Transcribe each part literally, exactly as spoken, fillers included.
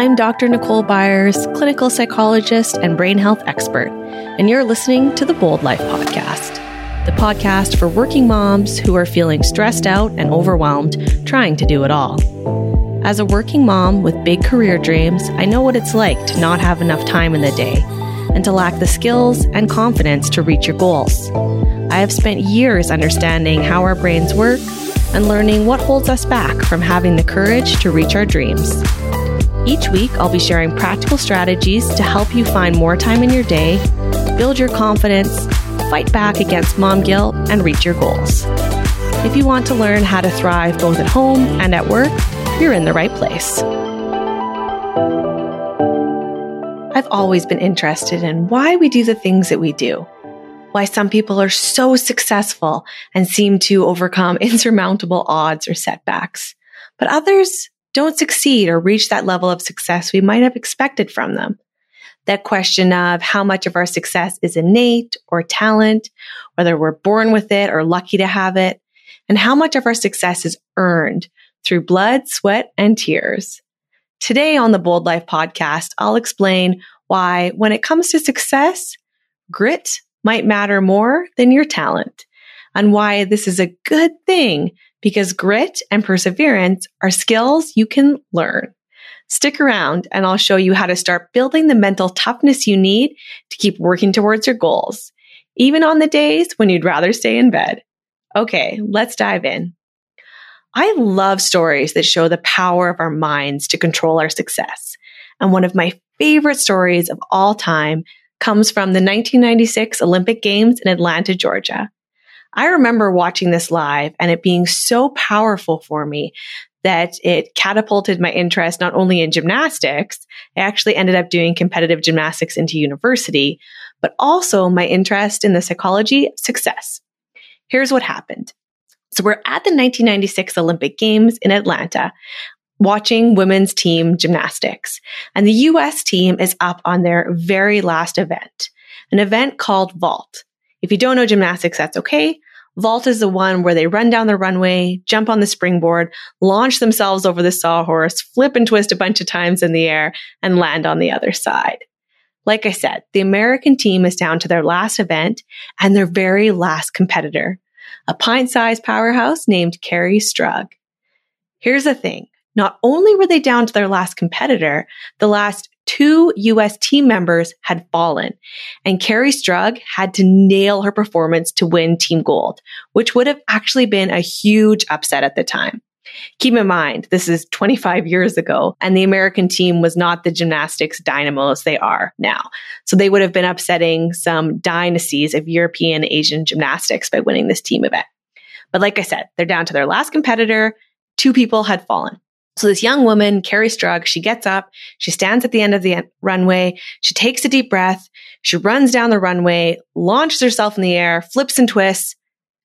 I'm Doctor Nicole Byers, clinical psychologist and brain health expert, and you're listening to the Bold Life Podcast, the podcast for working moms who are feeling stressed out and overwhelmed, trying to do it all. As a working mom with big career dreams, I know what it's like to not have enough time in the day and to lack the skills and confidence to reach your goals. I have spent years understanding how our brains work and learning what holds us back from having the courage to reach our dreams. Each week, I'll be sharing practical strategies to help you find more time in your day, build your confidence, fight back against mom guilt, and reach your goals. If you want to learn how to thrive both at home and at work, you're in the right place. I've always been interested in why we do the things that we do, why some people are so successful and seem to overcome insurmountable odds or setbacks, but others don't succeed or reach that level of success we might have expected from them. That question of how much of our success is innate or talent, whether we're born with it or lucky to have it, and how much of our success is earned through blood, sweat, and tears. Today on the Bold Life Podcast, I'll explain why, when it comes to success, grit might matter more than your talent, and why this is a good thing because grit and perseverance are skills you can learn. Stick around and I'll show you how to start building the mental toughness you need to keep working towards your goals, even on the days when you'd rather stay in bed. Okay, let's dive in. I love stories that show the power of our minds to control our success. And one of my favorite stories of all time comes from the nineteen ninety-six Olympic Games in Atlanta, Georgia. I remember watching this live and it being so powerful for me that it catapulted my interest not only in gymnastics — I actually ended up doing competitive gymnastics into university — but also my interest in the psychology of success. Here's what happened. So we're at the nineteen ninety-six Olympic Games in Atlanta, watching women's team gymnastics. And the U S team is up on their very last event, an event called vault. If you don't know gymnastics, that's okay. Vault is the one where they run down the runway, jump on the springboard, launch themselves over the sawhorse, flip and twist a bunch of times in the air, and land on the other side. Like I said, the American team is down to their last event and their very last competitor, a pint-sized powerhouse named Kerri Strug. Here's the thing. Not only were they down to their last competitor, the last two U S team members had fallen, and Kerri Strug had to nail her performance to win team gold, which would have actually been a huge upset at the time. Keep in mind, this is twenty-five years ago, and the American team was not the gymnastics dynamos they are now. So they would have been upsetting some dynasties of European, Asian gymnastics by winning this team event. But like I said, they're down to their last competitor. Two people had fallen. So this young woman, Kerri Strug, she gets up, she stands at the end of the runway, she takes a deep breath, she runs down the runway, launches herself in the air, flips and twists,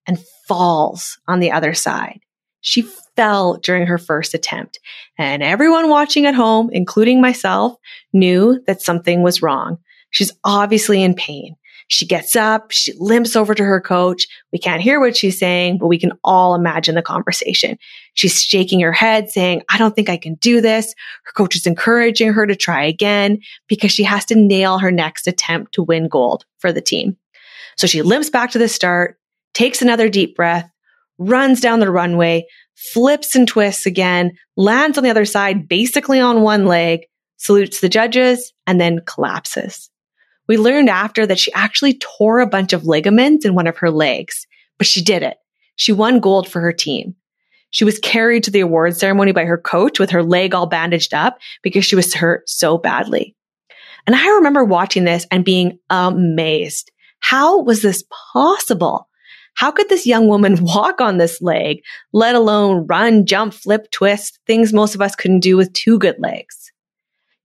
and falls on the other side. She fell during her first attempt, and everyone watching at home, including myself, knew that something was wrong. She's obviously in pain. She gets up, she limps over to her coach. We can't hear what she's saying, but we can all imagine the conversation. She's shaking her head saying, "I don't think I can do this." Her coach is encouraging her to try again because she has to nail her next attempt to win gold for the team. So she limps back to the start, takes another deep breath, runs down the runway, flips and twists again, lands on the other side, basically on one leg, salutes the judges, and then collapses. We learned after that she actually tore a bunch of ligaments in one of her legs, but she did it. She won gold for her team. She was carried to the awards ceremony by her coach with her leg all bandaged up because she was hurt so badly. And I remember watching this and being amazed. How was this possible? How could this young woman walk on this leg, let alone run, jump, flip, twist, things most of us couldn't do with two good legs?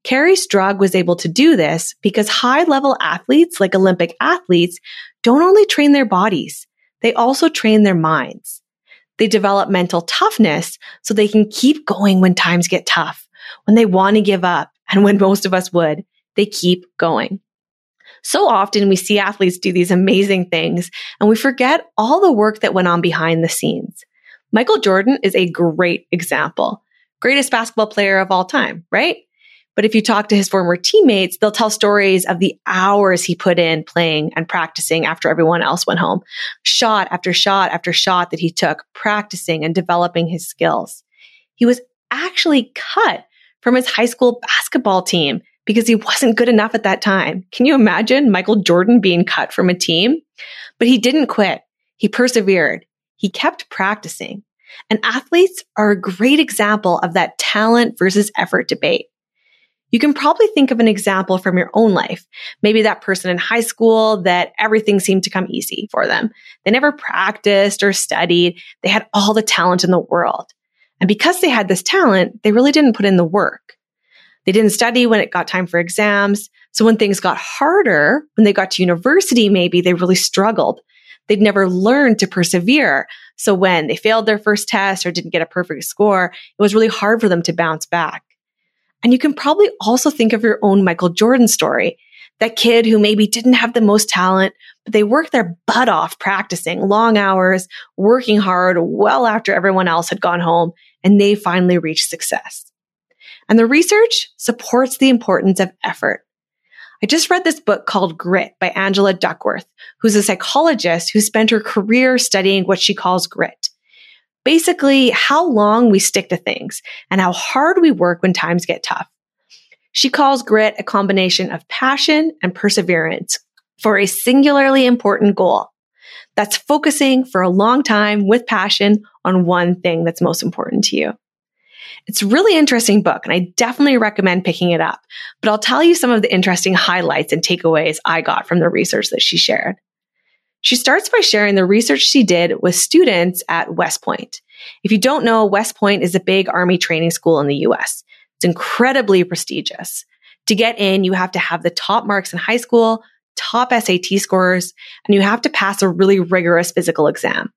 Kerri Strug was able to do this because high-level athletes, like Olympic athletes, don't only train their bodies, they also train their minds. They develop mental toughness so they can keep going when times get tough, when they want to give up, and when most of us would, they keep going. So often we see athletes do these amazing things and we forget all the work that went on behind the scenes. Michael Jordan is a great example. Greatest basketball player of all time, right? But if you talk to his former teammates, they'll tell stories of the hours he put in playing and practicing after everyone else went home. Shot after shot after shot that he took, practicing and developing his skills. He was actually cut from his high school basketball team because he wasn't good enough at that time. Can you imagine Michael Jordan being cut from a team? But he didn't quit. He persevered. He kept practicing. And athletes are a great example of that talent versus effort debate. You can probably think of an example from your own life. Maybe that person in high school that everything seemed to come easy for them. They never practiced or studied. They had all the talent in the world. And because they had this talent, they really didn't put in the work. They didn't study when it got time for exams. So when things got harder, when they got to university, maybe they really struggled. They'd never learned to persevere. So when they failed their first test or didn't get a perfect score, it was really hard for them to bounce back. And you can probably also think of your own Michael Jordan story, that kid who maybe didn't have the most talent, but they worked their butt off practicing long hours, working hard well after everyone else had gone home, and they finally reached success. And the research supports the importance of effort. I just read this book called Grit by Angela Duckworth, who's a psychologist who spent her career studying what she calls grit. Basically, how long we stick to things and how hard we work when times get tough. She calls grit a combination of passion and perseverance for a singularly important goal. That's focusing for a long time with passion on one thing that's most important to you. It's a really interesting book, and I definitely recommend picking it up. But I'll tell you some of the interesting highlights and takeaways I got from the research that she shared. She starts by sharing the research she did with students at West Point. If you don't know, West Point is a big Army training school in the U S. It's incredibly prestigious. To get in, you have to have the top marks in high school, top S A T scores, and you have to pass a really rigorous physical exam.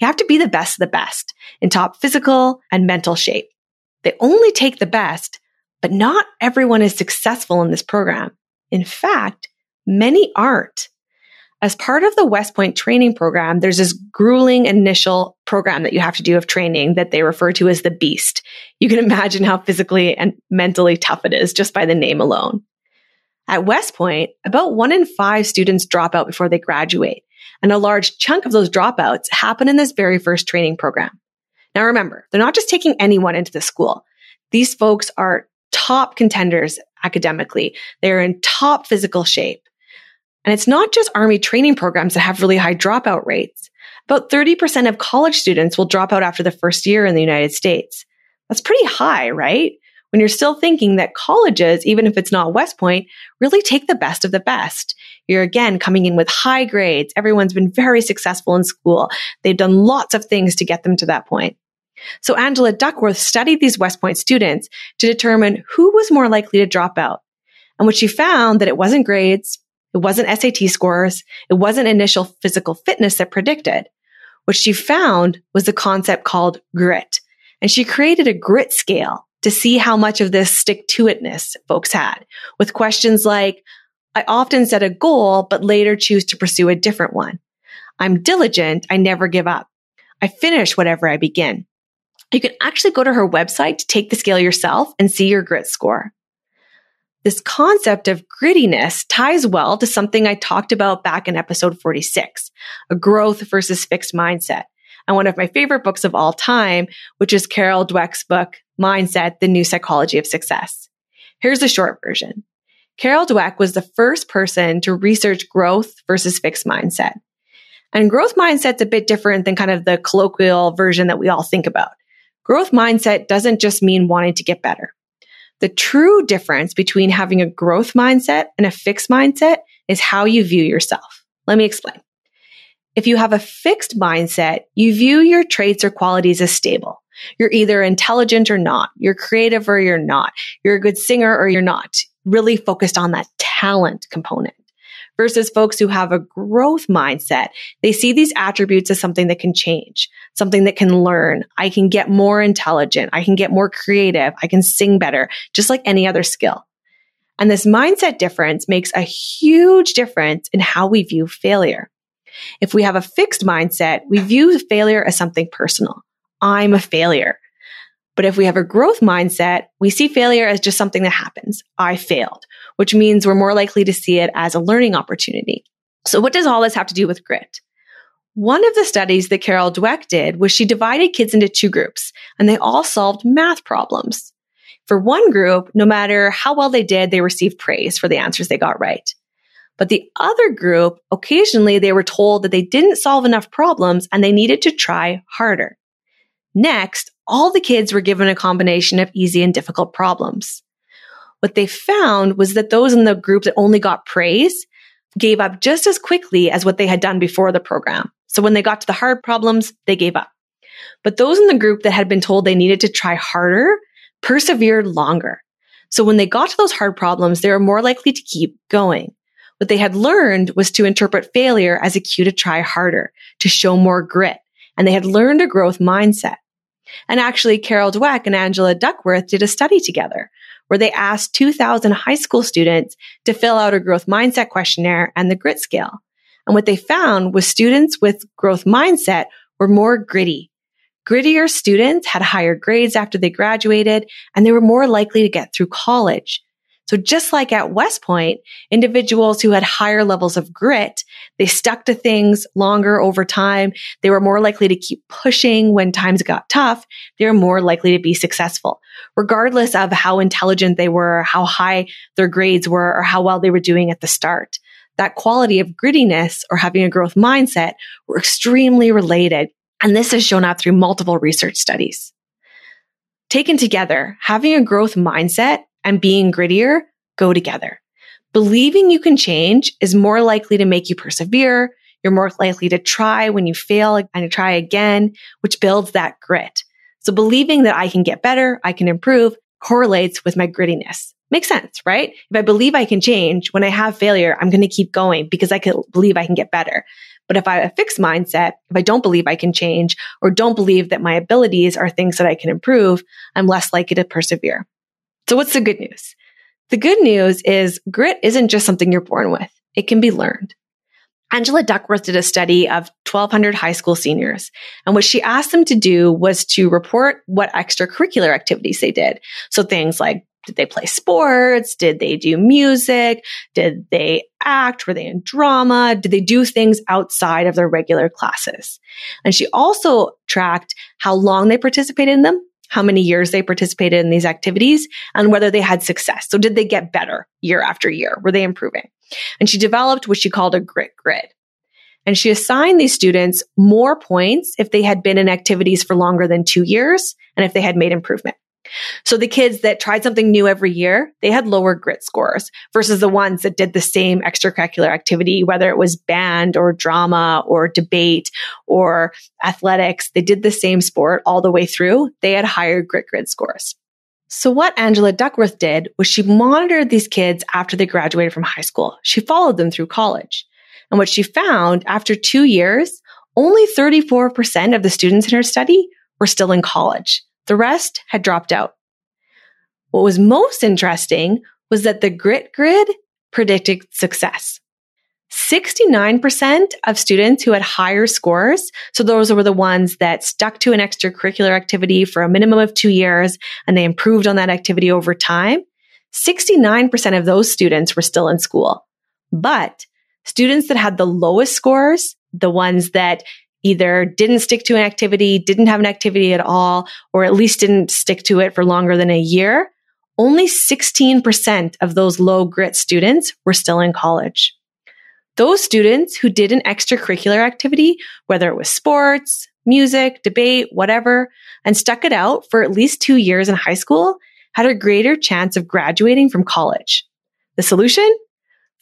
You have to be the best of the best in top physical and mental shape. They only take the best, but not everyone is successful in this program. In fact, many aren't. As part of the West Point training program, there's this grueling initial program that you have to do of training that they refer to as the beast. You can imagine how physically and mentally tough it is just by the name alone. At West Point, about one in five students drop out before they graduate, and a large chunk of those dropouts happen in this very first training program. Now remember, they're not just taking anyone into the school. These folks are top contenders academically. They're in top physical shape. And it's not just Army training programs that have really high dropout rates. About thirty percent of college students will drop out after the first year in the United States. That's pretty high, right? When you're still thinking that colleges, even if it's not West Point, really take the best of the best. You're again coming in with high grades. Everyone's been very successful in school. They've done lots of things to get them to that point. So Angela Duckworth studied these West Point students to determine who was more likely to drop out. And what she found that it wasn't grades, it wasn't S A T scores, it wasn't initial physical fitness that predicted. What she found was the concept called grit. And she created a grit scale to see how much of this stick-to-itness folks had, with questions like, I often set a goal, but later choose to pursue a different one. I'm diligent. I never give up. I finish whatever I begin. You can actually go to her website to take the scale yourself and see your grit score. This concept of grittiness ties well to something I talked about back in episode forty-six, a growth versus fixed mindset, and one of my favorite books of all time, which is Carol Dweck's book, Mindset, The New Psychology of Success. Here's a short version. Carol Dweck was the first person to research growth versus fixed mindset. And growth mindset's a bit different than kind of the colloquial version that we all think about. Growth mindset doesn't just mean wanting to get better. The true difference between having a growth mindset and a fixed mindset is how you view yourself. Let me explain. If you have a fixed mindset, you view your traits or qualities as stable. You're either intelligent or not. You're creative or you're not. You're a good singer or you're not. Really focused on that talent component. Versus folks who have a growth mindset, they see these attributes as something that can change, something that can learn. I can get more intelligent. I can get more creative. I can sing better, just like any other skill. And this mindset difference makes a huge difference in how we view failure. If we have a fixed mindset, we view failure as something personal. I'm a failure. But if we have a growth mindset, we see failure as just something that happens. I failed, which means we're more likely to see it as a learning opportunity. So what does all this have to do with grit? One of the studies that Carol Dweck did was she divided kids into two groups, and they all solved math problems. For one group, no matter how well they did, they received praise for the answers they got right. But the other group, occasionally they were told that they didn't solve enough problems and they needed to try harder. Next, all the kids were given a combination of easy and difficult problems. What they found was that those in the group that only got praise gave up just as quickly as what they had done before the program. So when they got to the hard problems, they gave up. But those in the group that had been told they needed to try harder persevered longer. So when they got to those hard problems, they were more likely to keep going. What they had learned was to interpret failure as a cue to try harder, to show more grit. And they had learned a growth mindset. And actually, Carol Dweck and Angela Duckworth did a study together where they asked two thousand high school students to fill out a growth mindset questionnaire and the grit scale. And what they found was students with growth mindset were more gritty. Grittier students had higher grades after they graduated, and they were more likely to get through college. So just like at West Point, individuals who had higher levels of grit, they stuck to things longer over time. They were more likely to keep pushing when times got tough. They were more likely to be successful, regardless of how intelligent they were, how high their grades were, or how well they were doing at the start. That quality of grittiness or having a growth mindset were extremely related. And this is shown out through multiple research studies. Taken together, having a growth mindset and being grittier go together. Believing you can change is more likely to make you persevere. You're more likely to try when you fail and try again, which builds that grit. So believing that I can get better, I can improve, correlates with my grittiness. Makes sense, right? If I believe I can change, when I have failure, I'm going to keep going because I can believe I can get better. But if I have a fixed mindset, if I don't believe I can change or don't believe that my abilities are things that I can improve, I'm less likely to persevere. So what's the good news? The good news is grit isn't just something you're born with. It can be learned. Angela Duckworth did a study of twelve hundred high school seniors. And what she asked them to do was to report what extracurricular activities they did. So things like, did they play sports? Did they do music? Did they act? Were they in drama? Did they do things outside of their regular classes? And she also tracked how long they participated in them, how many years they participated in these activities, and whether they had success. So did they get better year after year? Were they improving? And she developed what she called a grit grid. And she assigned these students more points if they had been in activities for longer than two years and if they had made improvement. So the kids that tried something new every year, they had lower grit scores versus the ones that did the same extracurricular activity, whether it was band or drama or debate or athletics, they did the same sport all the way through. They had higher grit grid scores. So what Angela Duckworth did was she monitored these kids after they graduated from high school. She followed them through college. And what she found after two years, only thirty-four percent of the students in her study were still in college. The rest had dropped out. What was most interesting was that the grit grid predicted success. sixty-nine percent of students who had higher scores, so those were the ones that stuck to an extracurricular activity for a minimum of two years and they improved on that activity over time, sixty-nine percent of those students were still in school. But students that had the lowest scores, the ones that either didn't stick to an activity, didn't have an activity at all, or at least didn't stick to it for longer than a year, only sixteen percent of those low grit students were still in college. Those students who did an extracurricular activity, whether it was sports, music, debate, whatever, and stuck it out for at least two years in high school, had a greater chance of graduating from college. The solution?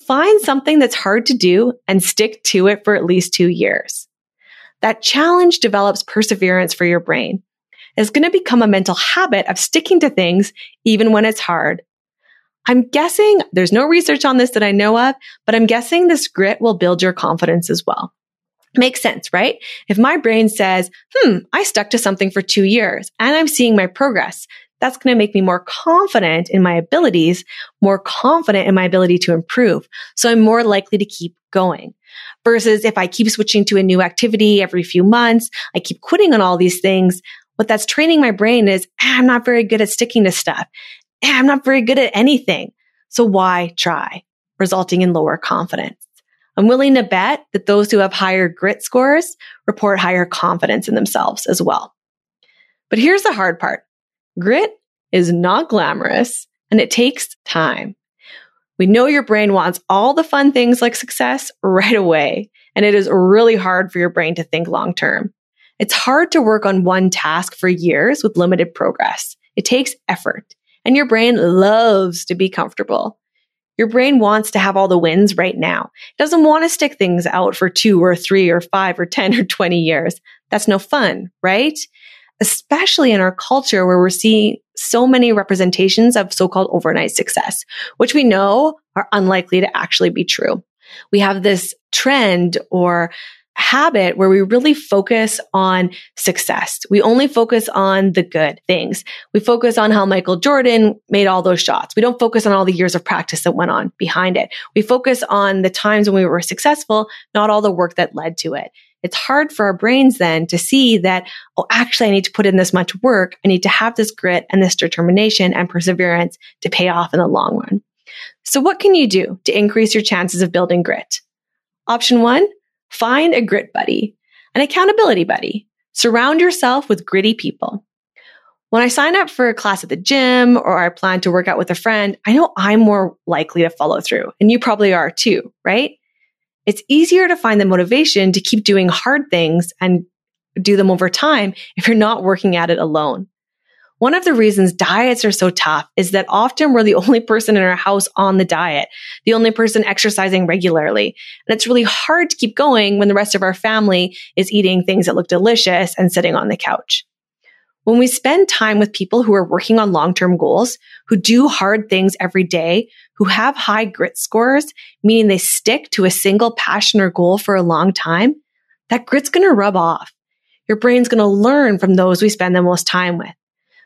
Find something that's hard to do and stick to it for at least two years. That challenge develops perseverance for your brain. It's going to become a mental habit of sticking to things even when it's hard. I'm guessing there's no research on this that I know of, but I'm guessing this grit will build your confidence as well. Makes sense, right? If my brain says, hmm, I stuck to something for two years and I'm seeing my progress, that's going to make me more confident in my abilities, more confident in my ability to improve. So I'm more likely to keep going. Versus if I keep switching to a new activity every few months, I keep quitting on all these things, what that's training my brain is, ah, I'm not very good at sticking to stuff. Ah, I'm not very good at anything. So why try? Resulting in lower confidence. I'm willing to bet that those who have higher grit scores report higher confidence in themselves as well. But here's the hard part. Grit is not glamorous and it takes time. We know your brain wants all the fun things like success right away, and it is really hard for your brain to think long-term. It's hard to work on one task for years with limited progress. It takes effort, and your brain loves to be comfortable. Your brain wants to have all the wins right now. It doesn't want to stick things out for two or three or five or ten or twenty years. That's no fun, right? Especially in our culture where we're seeing so many representations of so-called overnight success, which we know are unlikely to actually be true. We have this trend or habit where we really focus on success. We only focus on the good things. We focus on how Michael Jordan made all those shots. We don't focus on all the years of practice that went on behind it. We focus on the times when we were successful, not all the work that led to it. It's hard for our brains then to see that, oh, actually, I need to put in this much work. I need to have this grit and this determination and perseverance to pay off in the long run. So what can you do to increase your chances of building grit? Option one, find a grit buddy, an accountability buddy. Surround yourself with gritty people. When I sign up for a class at the gym or I plan to work out with a friend, I know I'm more likely to follow through, and you probably are too, right? It's easier to find the motivation to keep doing hard things and do them over time if you're not working at it alone. One of the reasons diets are so tough is that often we're the only person in our house on the diet, the only person exercising regularly. And it's really hard to keep going when the rest of our family is eating things that look delicious and sitting on the couch. When we spend time with people who are working on long-term goals, who do hard things every day, who have high grit scores, meaning they stick to a single passion or goal for a long time, that grit's going to rub off. Your brain's going to learn from those we spend the most time with.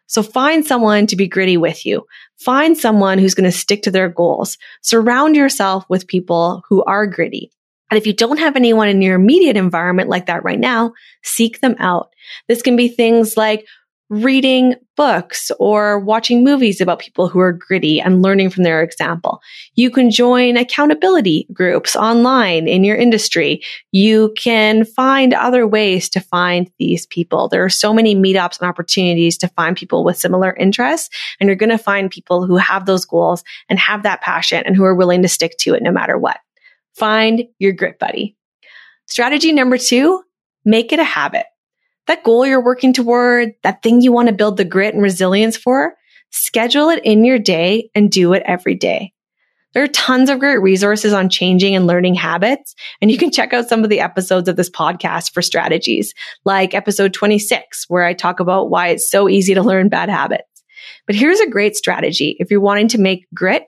So find someone to be gritty with you. Find someone who's going to stick to their goals. Surround yourself with people who are gritty. And if you don't have anyone in your immediate environment like that right now, seek them out. This can be things like reading books or watching movies about people who are gritty and learning from their example. You can join accountability groups online in your industry. You can find other ways to find these people. There are so many meetups and opportunities to find people with similar interests, and you're going to find people who have those goals and have that passion and who are willing to stick to it no matter what. Find your grit buddy. Strategy number two, make it a habit. That goal you're working toward, that thing you want to build the grit and resilience for, schedule it in your day and do it every day. There are tons of great resources on changing and learning habits, and you can check out some of the episodes of this podcast for strategies, like episode twenty-six, where I talk about why it's so easy to learn bad habits. But here's a great strategy if you're wanting to make grit,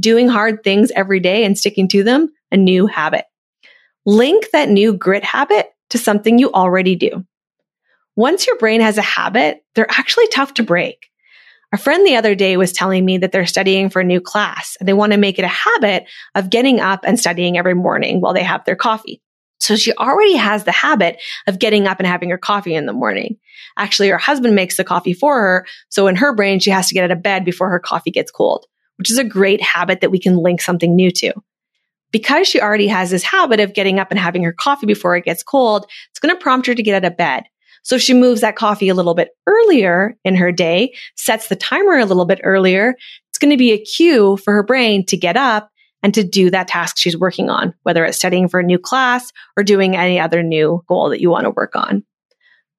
doing hard things every day and sticking to them, a new habit. Link that new grit habit to something you already do. Once your brain has a habit, they're actually tough to break. A friend the other day was telling me that they're studying for a new class and they want to make it a habit of getting up and studying every morning while they have their coffee. So she already has the habit of getting up and having her coffee in the morning. Actually, her husband makes the coffee for her. So in her brain, she has to get out of bed before her coffee gets cold, which is a great habit that we can link something new to. Because she already has this habit of getting up and having her coffee before it gets cold, it's going to prompt her to get out of bed. So if she moves that coffee a little bit earlier in her day, sets the timer a little bit earlier, it's going to be a cue for her brain to get up and to do that task she's working on, whether it's studying for a new class or doing any other new goal that you want to work on.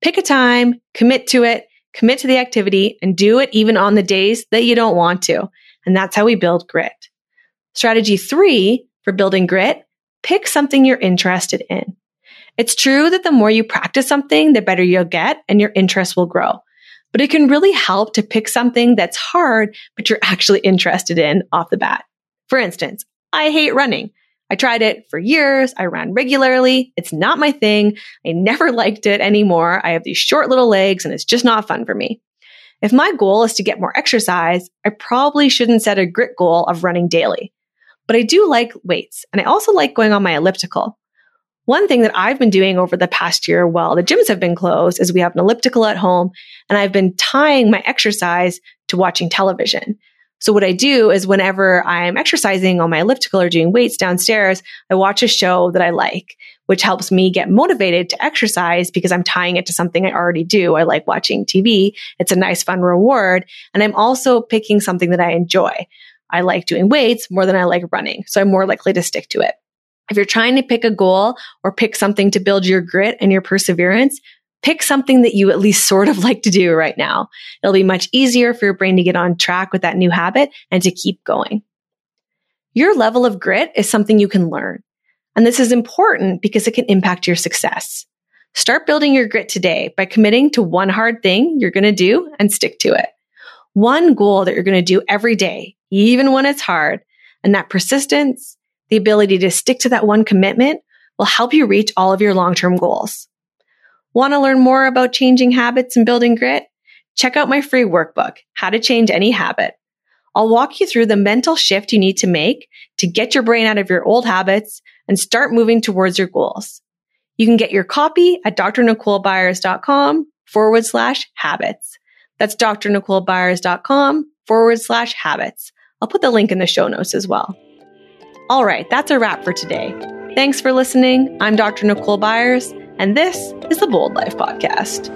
Pick a time, commit to it, commit to the activity, and do it even on the days that you don't want to. And that's how we build grit. Strategy three for building grit, pick something you're interested in. It's true that the more you practice something, the better you'll get and your interest will grow. But it can really help to pick something that's hard, but you're actually interested in off the bat. For instance, I hate running. I tried it for years. I ran regularly. It's not my thing. I never liked it anymore. I have these short little legs and it's just not fun for me. If my goal is to get more exercise, I probably shouldn't set a grit goal of running daily. But I do like weights and I also like going on my elliptical. one thing that I've been doing over the past year while the gyms have been closed is we have an elliptical at home, and I've been tying my exercise to watching television. So what I do is whenever I'm exercising on my elliptical or doing weights downstairs, I watch a show that I like, which helps me get motivated to exercise because I'm tying it to something I already do. I like watching T V. It's a nice, fun reward. And I'm also picking something that I enjoy. I like doing weights more than I like running, so I'm more likely to stick to it. If you're trying to pick a goal or pick something to build your grit and your perseverance, pick something that you at least sort of like to do right now. It'll be much easier for your brain to get on track with that new habit and to keep going. Your level of grit is something you can learn. And this is important because it can impact your success. Start building your grit today by committing to one hard thing you're going to do and stick to it. One goal that you're going to do every day, even when it's hard. And that persistence, the ability to stick to that one commitment, will help you reach all of your long-term goals. Want to learn more about changing habits and building grit? Check out my free workbook, How to Change Any Habit. I'll walk you through the mental shift you need to make to get your brain out of your old habits and start moving towards your goals. You can get your copy at drnicolebyers.com forward slash habits. That's drnicolebyers.com forward slash habits. I'll put the link in the show notes as well. All right, that's a wrap for today. Thanks for listening. I'm Doctor Nicole Byers, and this is the Bold Life Podcast.